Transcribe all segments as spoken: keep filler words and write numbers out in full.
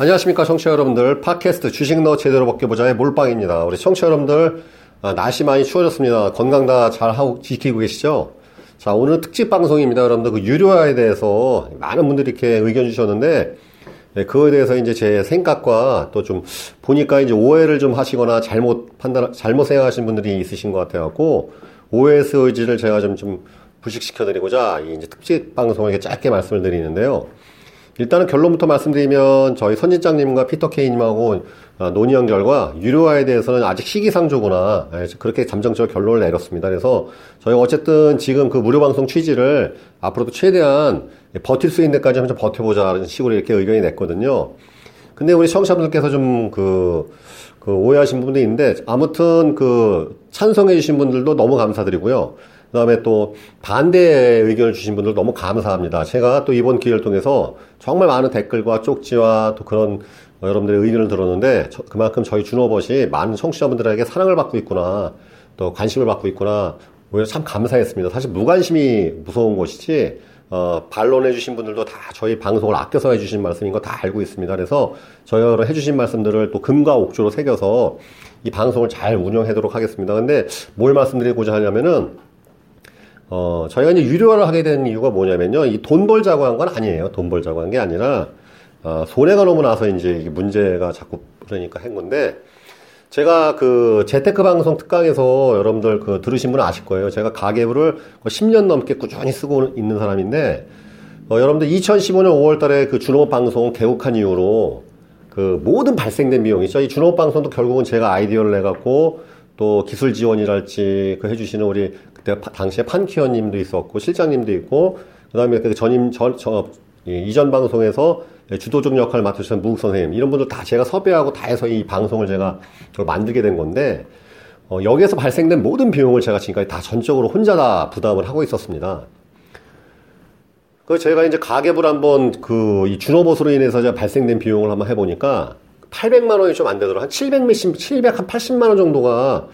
안녕하십니까 청취자 여러분들, 팟캐스트 주식너 제대로 벗겨보자의 몰빵입니다. 우리 청취자 여러분들, 아, 날씨 많이 추워졌습니다. 건강 다 잘하고 지키고 계시죠? 자, 오늘 특집 방송입니다. 여러분들 그 유료화에 대해서 많은 분들이 이렇게 의견 주셨는데, 네, 그거에 대해서 이제 제 생각과 또 좀 보니까 이제 오해를 좀 하시거나 잘못 판단, 잘못 생각하신 분들이 있으신 것 같아갖고, 오해에서 의지를 제가 좀, 좀 부식시켜드리고자 이 이제 특집 방송을 이렇게 짧게 말씀을 드리는데요. 일단은 결론부터 말씀드리면 저희 선진장님과 피터 케이님하고 논의한 결과 유료화에 대해서는 아직 시기상조구나 그렇게 잠정적 결론을 내렸습니다. 그래서 저희가 어쨌든 지금 그 무료방송 취지를 앞으로도 최대한 버틸 수 있는 데까지 한번 버텨보자는 식으로 이렇게 의견이 냈거든요. 근데 우리 시청자분들께서 좀 그, 그 오해하신 분들이 있는데, 아무튼 그 찬성해주신 분들도 너무 감사드리고요. 그 다음에 또 반대의 의견을 주신 분들 너무 감사합니다. 제가 또 이번 기회를 통해서 정말 많은 댓글과 쪽지와 또 그런 여러분들의 의견을 들었는데, 저, 그만큼 저희 주노버시 많은 청취자분들에게 사랑을 받고 있구나, 또 관심을 받고 있구나, 오히려 참 감사했습니다. 사실 무관심이 무서운 것이지, 어, 반론해주신 분들도 다 저희 방송을 아껴서 해주신 말씀인 거 다 알고 있습니다. 그래서 저희가 해주신 말씀들을 또 금과 옥조로 새겨서 이 방송을 잘 운영하도록 하겠습니다. 근데 뭘 말씀드리고자 하냐면은, 어, 저희가 이제 유료화를 하게 된 이유가 뭐냐면요. 이 돈 벌자고 한 건 아니에요. 돈 벌자고 한 게 아니라, 어, 손해가 너무 나서 이제 이게 문제가 자꾸 그러니까 한 건데, 제가 그 재테크 방송 특강에서 여러분들 그 들으신 분은 아실 거예요. 제가 가계부를 십 년 넘게 꾸준히 쓰고 있는 사람인데, 어, 여러분들 이천십오 년 오월 달에 그 준호 방송 개국한 이후로 그 모든 발생된 비용이죠. 이 준호 방송도 결국은 제가 아이디어를 내갖고, 또 기술 지원이랄지 그 해주시는 우리 그때 파, 당시에 판키어님도 있었고 실장님도 있고, 그다음에 그 전임 전, 저 이전 방송에서 주도적 역할을 맡으셨던 무국 선생님, 이런 분들 다 제가 섭외하고 다 해서 이 방송을 제가 만들게 된 건데, 어, 여기에서 발생된 모든 비용을 제가 지금까지 다 전적으로 혼자 다 부담을 하고 있었습니다. 그 제가 이제 가계부를 한번 그 이 주노봇으로 인해서 제가 발생된 비용을 한번 해보니까 팔백만 원이 좀 안 되더라고요. 한 칠백, 칠백, 한 팔십만 원 정도가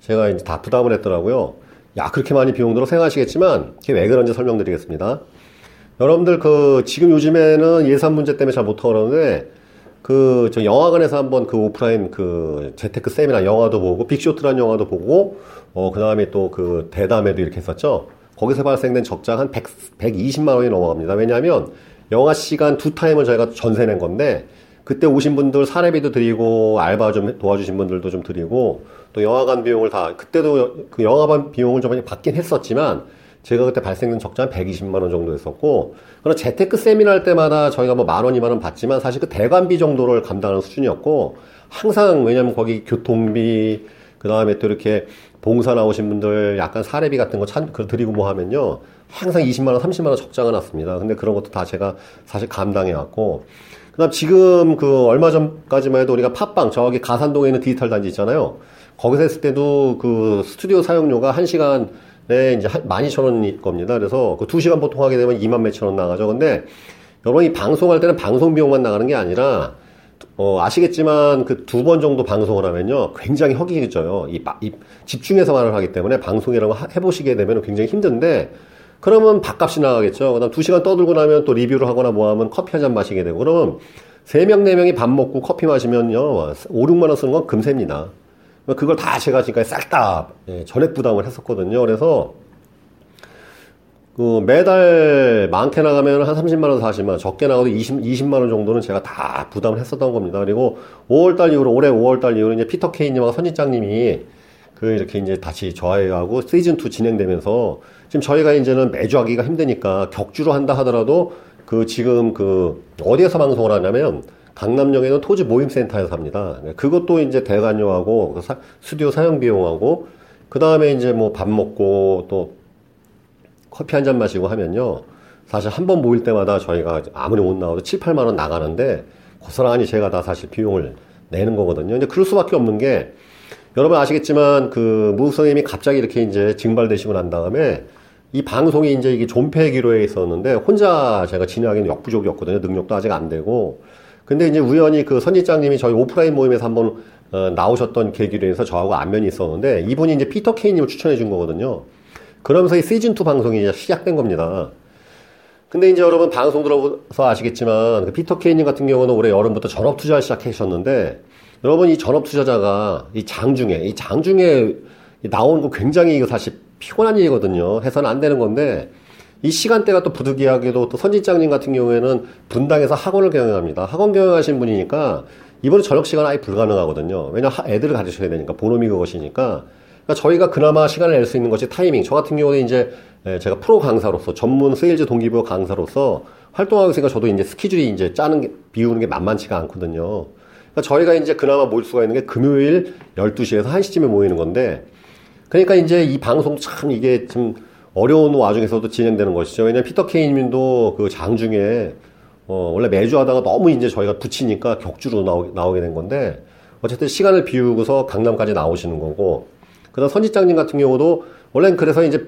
제가 이제 다 부담을 했더라고요. 야, 그렇게 많이 비용 들어 생각하시겠지만, 그게 왜 그런지 설명드리겠습니다. 여러분들, 그, 지금 요즘에는 예산 문제 때문에 잘 못하고 그러는데, 그, 저 영화관에서 한번 그 오프라인 그 재테크 세미나 영화도 보고, 빅쇼트라는 영화도 보고, 어, 그 다음에 또 그 대담회도 이렇게 했었죠. 거기서 발생된 적자가 한 백, 백이십만 원이 넘어갑니다. 왜냐하면 영화 시간 두 타임을 저희가 전세 낸 건데, 그때 오신 분들 사례비도 드리고, 알바 좀 도와주신 분들도 좀 드리고, 또 영화관 비용을 다, 그때도 그 영화관 비용을 좀 받긴 했었지만, 제가 그때 발생된 적자 한 백이십만 원 정도 했었고, 그런 재테크 세미나 할 때마다 저희가 뭐 만 원, 이만 원 받지만, 사실 그 대관비 정도를 감당하는 수준이었고, 항상, 왜냐면 거기 교통비, 그 다음에 또 이렇게 봉사 나오신 분들 약간 사례비 같은 거 찬, 드리고 뭐 하면요, 항상 이십만 원, 삼십만 원 적자가 났습니다. 근데 그런 것도 다 제가 사실 감당해왔고, 그다음 지금 그 얼마 전까지만 해도 우리가 팟빵, 저기 가산동에 있는 디지털 단지 있잖아요. 거기서 했을 때도 그 스튜디오 사용료가 한 시간에 이제 만 이천 원일 겁니다. 그래서 그 두 시간 보통 하게 되면 이만 몇천 원 나가죠. 근데 여러분 이 방송할 때는 방송 비용만 나가는 게 아니라, 어, 아시겠지만 그 두 번 정도 방송을 하면요, 굉장히 허기지게 져요. 이, 이 집중해서 말을 하기 때문에 방송이라고 하, 해보시게 되면 굉장히 힘든데, 그러면 밥값이 나가겠죠. 그 다음 두 시간 떠들고 나면 또 리뷰를 하거나 뭐 하면 커피 한 잔 마시게 되고, 그러면 세 명, 네 명이 밥 먹고 커피 마시면요, 오, 육만 원 쓰는 건 금세입니다. 그걸 다 제가 지금까지 싹 다 전액 부담을 했었거든요. 그래서, 그, 매달 많게 나가면 한 삼십만 원, 사십만 원, 적게 나가도 이십, 이십만 원 정도는 제가 다 부담을 했었던 겁니다. 그리고 오월 달 이후로, 올해 오월 달 이후로 이제 피터 케이님하고 선진장님이 그, 이렇게 이제 다시 저하회하고 시즌 투 진행되면서, 지금 저희가 이제는 매주 하기가 힘드니까 격주로 한다 하더라도, 그, 지금 그, 어디에서 방송을 하냐면, 강남역에 있는 토지 모임센터에서 합니다. 그것도 이제 대관료하고, 그 사, 스튜디오 사용비용하고, 그 다음에 이제 뭐 밥 먹고, 또 커피 한 잔 마시고 하면요, 사실 한 번 모일 때마다 저희가 아무리 못 나와도 칠, 팔만 원 나가는데, 고스란히 제가 다 사실 비용을 내는 거거든요. 근데 그럴 수밖에 없는 게, 여러분 아시겠지만, 그, 무국 선생님이 갑자기 이렇게 이제 증발되시고 난 다음에, 이 방송이 이제 이게 존폐 기로에 있었는데, 혼자 제가 진행하기는 역부족이었거든요. 능력도 아직 안 되고. 근데 이제 우연히 그 선지장님이 저희 오프라인 모임에서 한번, 어, 나오셨던 계기로 해서 저하고 안면이 있었는데, 이분이 이제 피터 케이님을 추천해 준 거거든요. 그러면서 이 시즌 투 방송이 이제 시작된 겁니다. 근데 이제 여러분 방송 들어서 아시겠지만 그 피터 케인님 같은 경우는 올해 여름부터 전업 투자를 시작하셨는데, 여러분 이 전업 투자자가 이 장중에 이 장중에 나온 거 굉장히 이거 사실 피곤한 일이거든요. 해서는 안 되는 건데 이 시간대가 또 부득이하게도 또 선진장님 같은 경우에는 분당에서 학원을 경영합니다. 학원 경영하신 분이니까 이번에 저녁 시간 아예 불가능하거든요. 왜냐면 애들을 가르쳐야 되니까 본업이 그것이니까. 그러니까 저희가 그나마 시간을 낼 수 있는 것이 타이밍. 저 같은 경우는 이제 제가 프로 강사로서 전문 세일즈 동기부여 강사로서 활동하고 있으니까 저도 이제 스케줄이 이제 짜는 게, 비우는 게 만만치가 않거든요. 그러니까 저희가 이제 그나마 모일 수가 있는 게 금요일 열두 시에서 한 시쯤에 모이는 건데, 그러니까 이제 이 방송 참 이게 좀 어려운 와중에서도 진행되는 것이죠. 왜냐면 피터 케인님도 그 장중에 어 원래 매주 하다가 너무 이제 저희가 붙이니까 격주로 나오, 나오게 된 건데, 어쨌든 시간을 비우고서 강남까지 나오시는 거고, 그다음 선지장님 같은 경우도 원래는 그래서 이제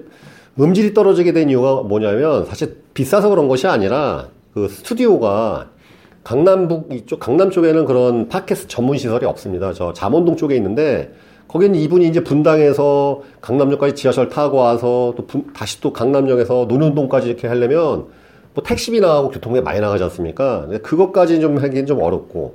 음질이 떨어지게 된 이유가 뭐냐면 사실 비싸서 그런 것이 아니라 그 스튜디오가 강남북 이쪽 강남 쪽에는 그런 팟캐스트 전문 시설이 없습니다. 저 잠원동 쪽에 있는데. 거기는 이분이 이제 분당에서 강남역까지 지하철 타고 와서 또 분, 다시 또 강남역에서 논현동까지 이렇게 하려면 뭐 택시비 나가고 교통비 많이 나가지 않습니까? 그것까지 좀 하긴 좀 어렵고.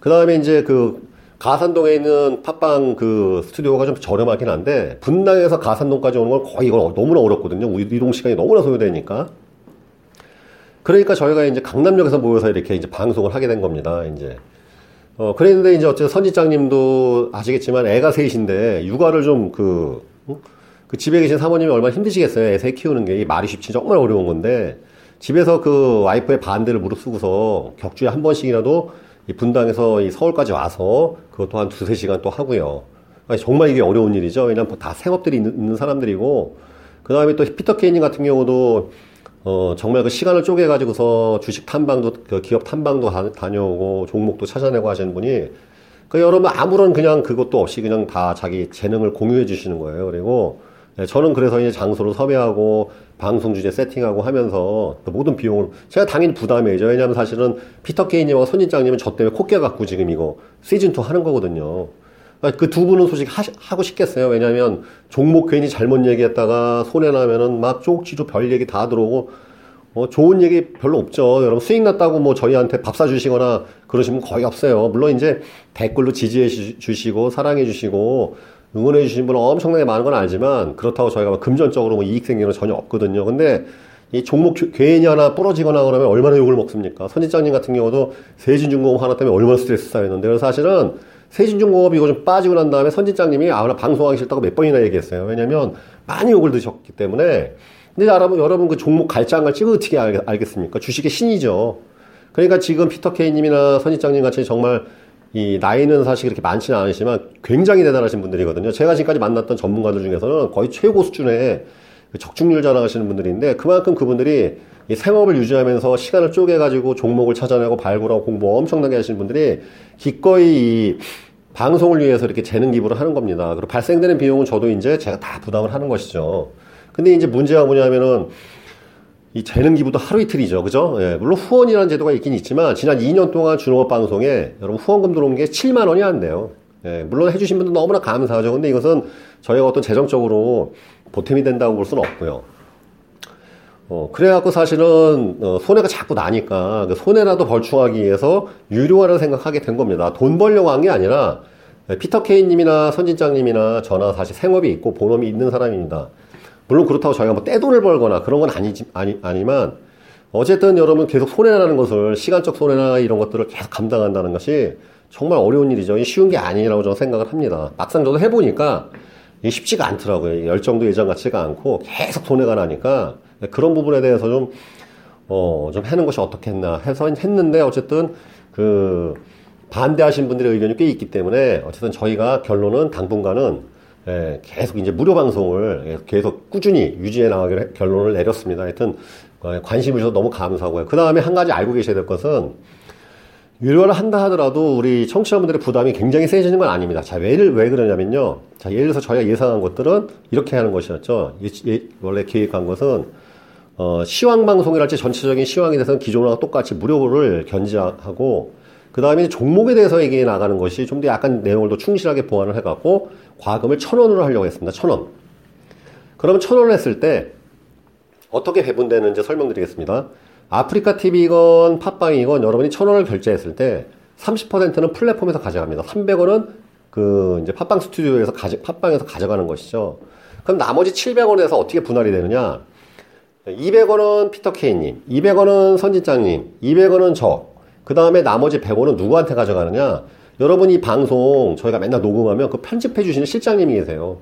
그 다음에 이제 그 가산동에 있는 팟빵 그 스튜디오가 좀 저렴하긴 한데 분당에서 가산동까지 오는 건 거의 이건 너무나 어렵거든요. 이동 시간이 너무나 소요되니까. 그러니까 저희가 이제 강남역에서 모여서 이렇게 이제 방송을 하게 된 겁니다. 이제. 어, 그랬는데, 이제, 어쨌든, 선지장님도 아시겠지만, 애가 셋인데, 육아를 좀, 그, 그 집에 계신 사모님이 얼마나 힘드시겠어요. 애 셋 키우는 게. 이 말이 쉽지, 정말 어려운 건데, 집에서 그 와이프의 반대를 무릅쓰고서, 격주에 한 번씩이라도, 이 분당에서 이 서울까지 와서, 그것도 한 두세 시간 또 하고요. 아니, 정말 이게 어려운 일이죠. 왜냐면 다 생업들이 있는, 있는 사람들이고, 그 다음에 또 피터 케인님 같은 경우도, 어, 정말 그 시간을 쪼개가지고서 주식 탐방도, 그 기업 탐방도 다, 다녀오고, 종목도 찾아내고 하시는 분이, 그 여러분 아무런 그냥 그것도 없이 그냥 다 자기 재능을 공유해 주시는 거예요. 그리고, 예, 저는 그래서 이제 장소를 섭외하고, 방송 주제 세팅하고 하면서, 그 모든 비용을, 제가 당연히 부담해야죠. 왜냐면 사실은 피터 케인님하고 선진장님은 저 때문에 콧개 갖고 지금 이거 시즌투 하는 거거든요. 그 두 분은 솔직히 하시, 하고 싶겠어요. 왜냐면, 종목 괜히 잘못 얘기했다가, 손해나면은 막 쪽지로 별 얘기 다 들어오고, 어, 좋은 얘기 별로 없죠. 여러분, 수익 났다고 뭐 저희한테 밥 사주시거나 그러시면 거의 없어요. 물론 이제 댓글로 지지해 주시고, 사랑해 주시고, 응원해 주시는 분은 엄청나게 많은 건 알지만, 그렇다고 저희가 막 금전적으로 뭐 이익 생기는 건 전혀 없거든요. 근데, 이 종목 괜히 하나 부러지거나 그러면 얼마나 욕을 먹습니까? 선진장님 같은 경우도 세진중공업 하나 때문에 얼마나 스트레스 쌓였는데, 그래서 사실은, 세진중공업이 이거 좀 빠지고 난 다음에 선진장님이 아, 나 방송하기 싫다고 몇 번이나 얘기했어요. 왜냐면 많이 욕을 드셨기 때문에. 근데 여러분, 여러분 그 종목 갈지 안 갈지 어떻게 알, 알겠습니까? 주식의 신이죠. 그러니까 지금 피터 케인님이나 선진장님 같이 정말 이 나이는 사실 그렇게 많지는 않으시지만 굉장히 대단하신 분들이거든요. 제가 지금까지 만났던 전문가들 중에서는 거의 최고 수준의 적중률 자랑하시는 분들인데, 그만큼 그분들이 이 생업을 유지하면서 시간을 쪼개가지고 종목을 찾아내고 발굴하고 공부 엄청나게 하시는 분들이 기꺼이 이 방송을 위해서 이렇게 재능 기부를 하는 겁니다. 그리고 발생되는 비용은 저도 이제 제가 다 부담을 하는 것이죠. 근데 이제 문제가 뭐냐면은 이 재능 기부도 하루 이틀이죠. 그죠? 예, 물론 후원이라는 제도가 있긴 있지만 지난 이 년 동안 준호업 방송에 여러분 후원금 들어온 게 칠만 원이 안 돼요. 예, 물론 해주신 분들 너무나 감사하죠. 근데 이것은 저희가 어떤 재정적으로 보탬이 된다고 볼 수는 없고요. 어, 그래갖고 사실은, 어, 손해가 자꾸 나니까, 그 손해라도 벌충하기 위해서 유료화를 생각하게 된 겁니다. 돈 벌려고 한 게 아니라, 피터 케인님이나 선진장님이나 저나 사실 생업이 있고 본업이 있는 사람입니다. 물론 그렇다고 저희가 뭐 떼돈을 벌거나 그런 건 아니지, 아니, 아니만, 어쨌든 여러분 계속 손해라는 것을, 시간적 손해나 이런 것들을 계속 감당한다는 것이 정말 어려운 일이죠. 쉬운 게 아니라고 저는 생각을 합니다. 막상 저도 해보니까, 이게 쉽지가 않더라고요. 열정도 예전 같지가 않고, 계속 손해가 나니까, 그런 부분에 대해서 좀, 어, 좀 하는 것이 어떻겠나 해서 했는데, 어쨌든, 그, 반대하신 분들의 의견이 꽤 있기 때문에, 어쨌든 저희가 결론은 당분간은, 예, 계속 이제 무료 방송을 계속 꾸준히 유지해 나가기로 결론을 내렸습니다. 하여튼, 관심 주셔서 너무 감사하고요. 그 다음에 한 가지 알고 계셔야 될 것은, 유료화를 한다 하더라도 우리 청취자분들의 부담이 굉장히 세지는 건 아닙니다. 자, 왜, 왜 그러냐면요. 자, 예를 들어서 저희가 예상한 것들은 이렇게 하는 것이었죠. 예, 예, 원래 계획한 것은, 어, 시황방송이랄지 전체적인 시황에 대해서는 기존과 똑같이 무료를 견지하고, 그 다음에 종목에 대해서 얘기해 나가는 것이 좀 더 약간 내용을 더 충실하게 보완을 해갖고, 과금을 천 원으로 하려고 했습니다. 천 원. 그러면 천 원을 했을 때, 어떻게 배분되는지 설명드리겠습니다. 아프리카 티비건 팟빵이건 여러분이 천 원을 결제했을 때 삼십 퍼센트는 플랫폼에서 가져갑니다. 삼백 원은 그 이제 팟빵 스튜디오에서 가져, 팟빵에서 가져가는 것이죠. 그럼 나머지 칠백 원에서 어떻게 분할이 되느냐? 이백 원은 피터 케인님, 이백 원은 선진장님, 이백 원은 저. 그 다음에 나머지 백 원은 누구한테 가져가느냐? 여러분 이 방송 저희가 맨날 녹음하면 그 편집해주시는 실장님이 계세요.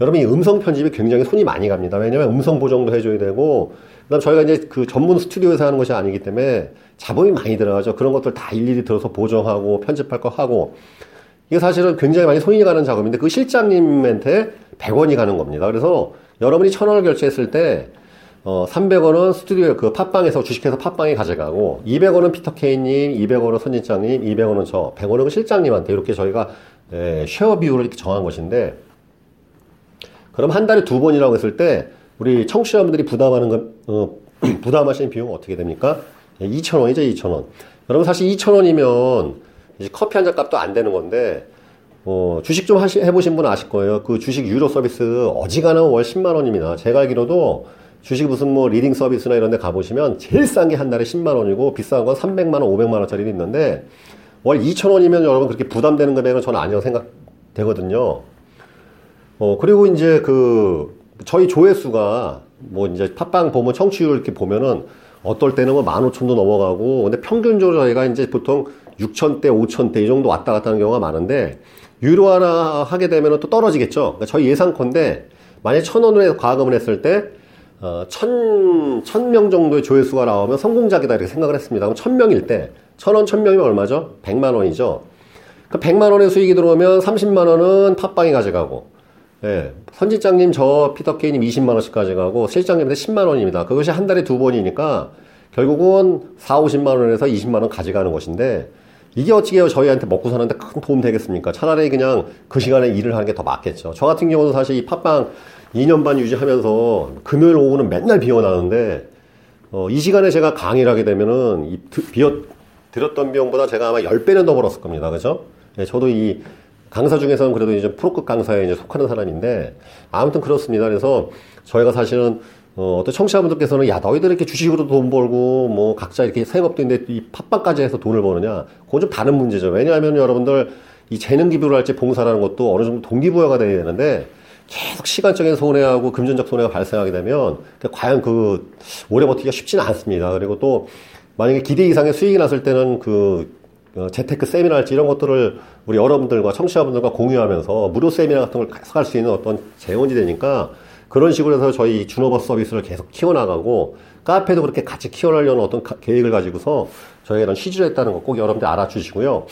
여러분이 음성 편집이 굉장히 손이 많이 갑니다. 왜냐면 음성 보정도 해줘야 되고, 그 다음 저희가 이제 그 전문 스튜디오에서 하는 것이 아니기 때문에 자본이 많이 들어가죠. 그런 것들 다 일일이 들어서 보정하고 편집할 거 하고. 이게 사실은 굉장히 많이 손이 가는 작업인데 그 실장님한테 백 원이 가는 겁니다. 그래서 여러분이 천 원을 결제했을 때 어, 삼백 원은 스튜디오, 그 팟빵에서, 주식회사 팟빵에 가져가고, 이백 원은 피터 케이님, 이백 원은 선진장님, 이백 원은 저, 백 원은 실장님한테 이렇게 저희가, 예, 쉐어 비율을 이렇게 정한 것인데, 그럼 한 달에 두 번이라고 했을 때, 우리 청취자분들이 부담하는 건, 어, 부담하시는 비용은 어떻게 됩니까? 예, 이천 원이죠, 이천 원. 여러분 사실 이천 원이면, 이제 커피 한 잔 값도 안 되는 건데, 어, 주식 좀 하시, 해보신 분 아실 거예요. 그 주식 유료 서비스 어지간한 월 십만 원입니다. 제가 알기로도, 주식 무슨 뭐 리딩 서비스나 이런 데 가보시면 제일 싼 게 한 달에 십만 원이고 비싼 건 삼백만 원, 오백만 원짜리도 있는데 월 이천 원이면 여러분 그렇게 부담되는 금액은 저는 아니라고 생각되거든요. 어, 그리고 이제 그 저희 조회수가 뭐 이제 팟빵 보면 청취율 이렇게 보면은 어떨 때는 뭐 만 오천도 넘어가고 근데 평균적으로 저희가 이제 보통 육천 대, 오천 대 이 정도 왔다 갔다 하는 경우가 많은데 유료 하나 하게 되면은 또 떨어지겠죠. 그러니까 저희 예상컨대 만약에 천 원으로 과금을 했을 때 어, 천, 천 명 정도의 조회수가 나오면 성공작이다, 이렇게 생각을 했습니다. 그럼 천 명일 때, 천 원, 천 명이면 얼마죠? 백만 원이죠. 그 백만 원의 수익이 들어오면 삼십만 원은 팟빵이 가져가고, 예. 선진장님, 저, 피터케이님 이십만 원씩 가져가고, 실장님한테 십만 원입니다. 그것이 한 달에 두 번이니까, 결국은 사오십만 원에서 이십만 원 가져가는 것인데, 이게 어떻게 해요? 저희한테 먹고 사는데 큰 도움 되겠습니까? 차라리 그냥 그 시간에 일을 하는 게 더 맞겠죠. 저 같은 경우도 사실 이 팟빵, 이 년 반 유지하면서 금요일 오후는 맨날 비워나는데 어, 이 시간에 제가 강의를 하게 되면은 이 비어 들었던 비용보다 제가 아마 열 배는 더 벌었을 겁니다. 그죠? 예, 저도 이 강사 중에서는 그래도 이제 프로급 강사에 이제 속하는 사람인데 아무튼 그렇습니다. 그래서 저희가 사실은 어, 어떤 청취자분들께서는 야 너희들 이렇게 주식으로 돈 벌고 뭐 각자 이렇게 사업도 있는데 이 팟빵까지 해서 돈을 버느냐? 그건 좀 다른 문제죠. 왜냐하면 여러분들 이 재능 기부를 할지 봉사라는 것도 어느 정도 동기부여가 돼야 되는데. 계속 시간적인 손해하고 금전적 손해가 발생하게 되면 과연 그 오래 버티기가 쉽지는 않습니다. 그리고 또 만약에 기대 이상의 수익이 났을 때는 그 재테크 세미나랄지 이런 것들을 우리 여러분들과 청취자분들과 공유하면서 무료 세미나 같은 걸 계속 할 수 있는 어떤 재원이 되니까 그런 식으로 해서 저희 주노버스 서비스를 계속 키워나가고 카페도 그렇게 같이 키워나려는 어떤 계획을 가지고서 저희가 이런 시주를 했다는 거 꼭 여러분들 알아주시고요.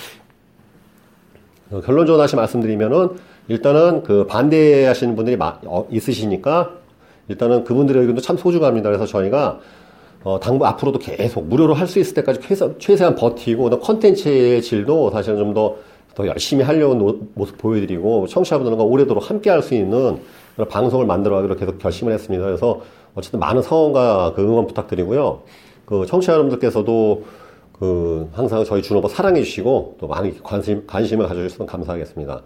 결론적으로 다시 말씀드리면은 일단은 그 반대하시는 분들이 마, 어, 있으시니까 일단은 그분들의 의견도 참 소중합니다. 그래서 저희가 어, 당부 앞으로도 계속 무료로 할 수 있을 때까지 최소, 최대한 버티고 컨텐츠의 질도 사실은 좀 더 더 열심히 하려는 노, 모습 보여드리고 청취자분들과 오래도록 함께할 수 있는 그런 방송을 만들어가기로 계속 결심을 했습니다. 그래서 어쨌든 많은 성원과 그 응원 부탁드리고요. 그 청취자 여러분들께서도 그 항상 저희 준호버 사랑해주시고 또 많은 관심 관심을 가져주시면 감사하겠습니다.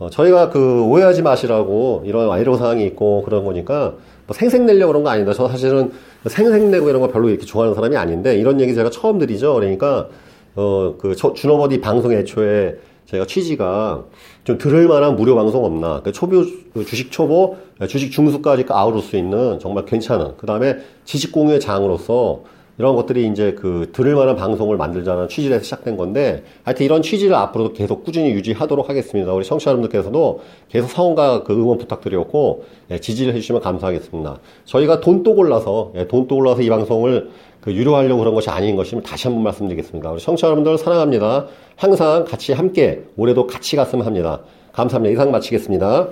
어, 저희가 그, 오해하지 마시라고, 이런 와이로 상황이 있고, 그런 거니까, 뭐 생색내려고 그런 거 아니다. 저 사실은 생색내고 이런 거 별로 이렇게 좋아하는 사람이 아닌데, 이런 얘기 제가 처음 드리죠. 그러니까, 어, 그, 주노버디 방송 애초에 제가 취지가 좀 들을 만한 무료 방송 없나. 그 초보, 주식 초보, 주식 중수까지 아우를 수 있는 정말 괜찮은, 그 다음에 지식 공유의 장으로서, 이런 것들이 이제 그 들을 만한 방송을 만들자는 취지를 해서 시작된 건데 하여튼 이런 취지를 앞으로도 계속 꾸준히 유지하도록 하겠습니다. 우리 청취자 여러분들께서도 계속 성원과 그 응원 부탁드렸고 예, 지지를 해주시면 감사하겠습니다. 저희가 돈 또 골라서 예, 돈 또 골라서 이 방송을 그 유료하려고 그런 것이 아닌 것이면 다시 한번 말씀드리겠습니다. 우리 청취자 여러분들 사랑합니다. 항상 같이 함께 올해도 같이 갔으면 합니다. 감사합니다. 이상 마치겠습니다.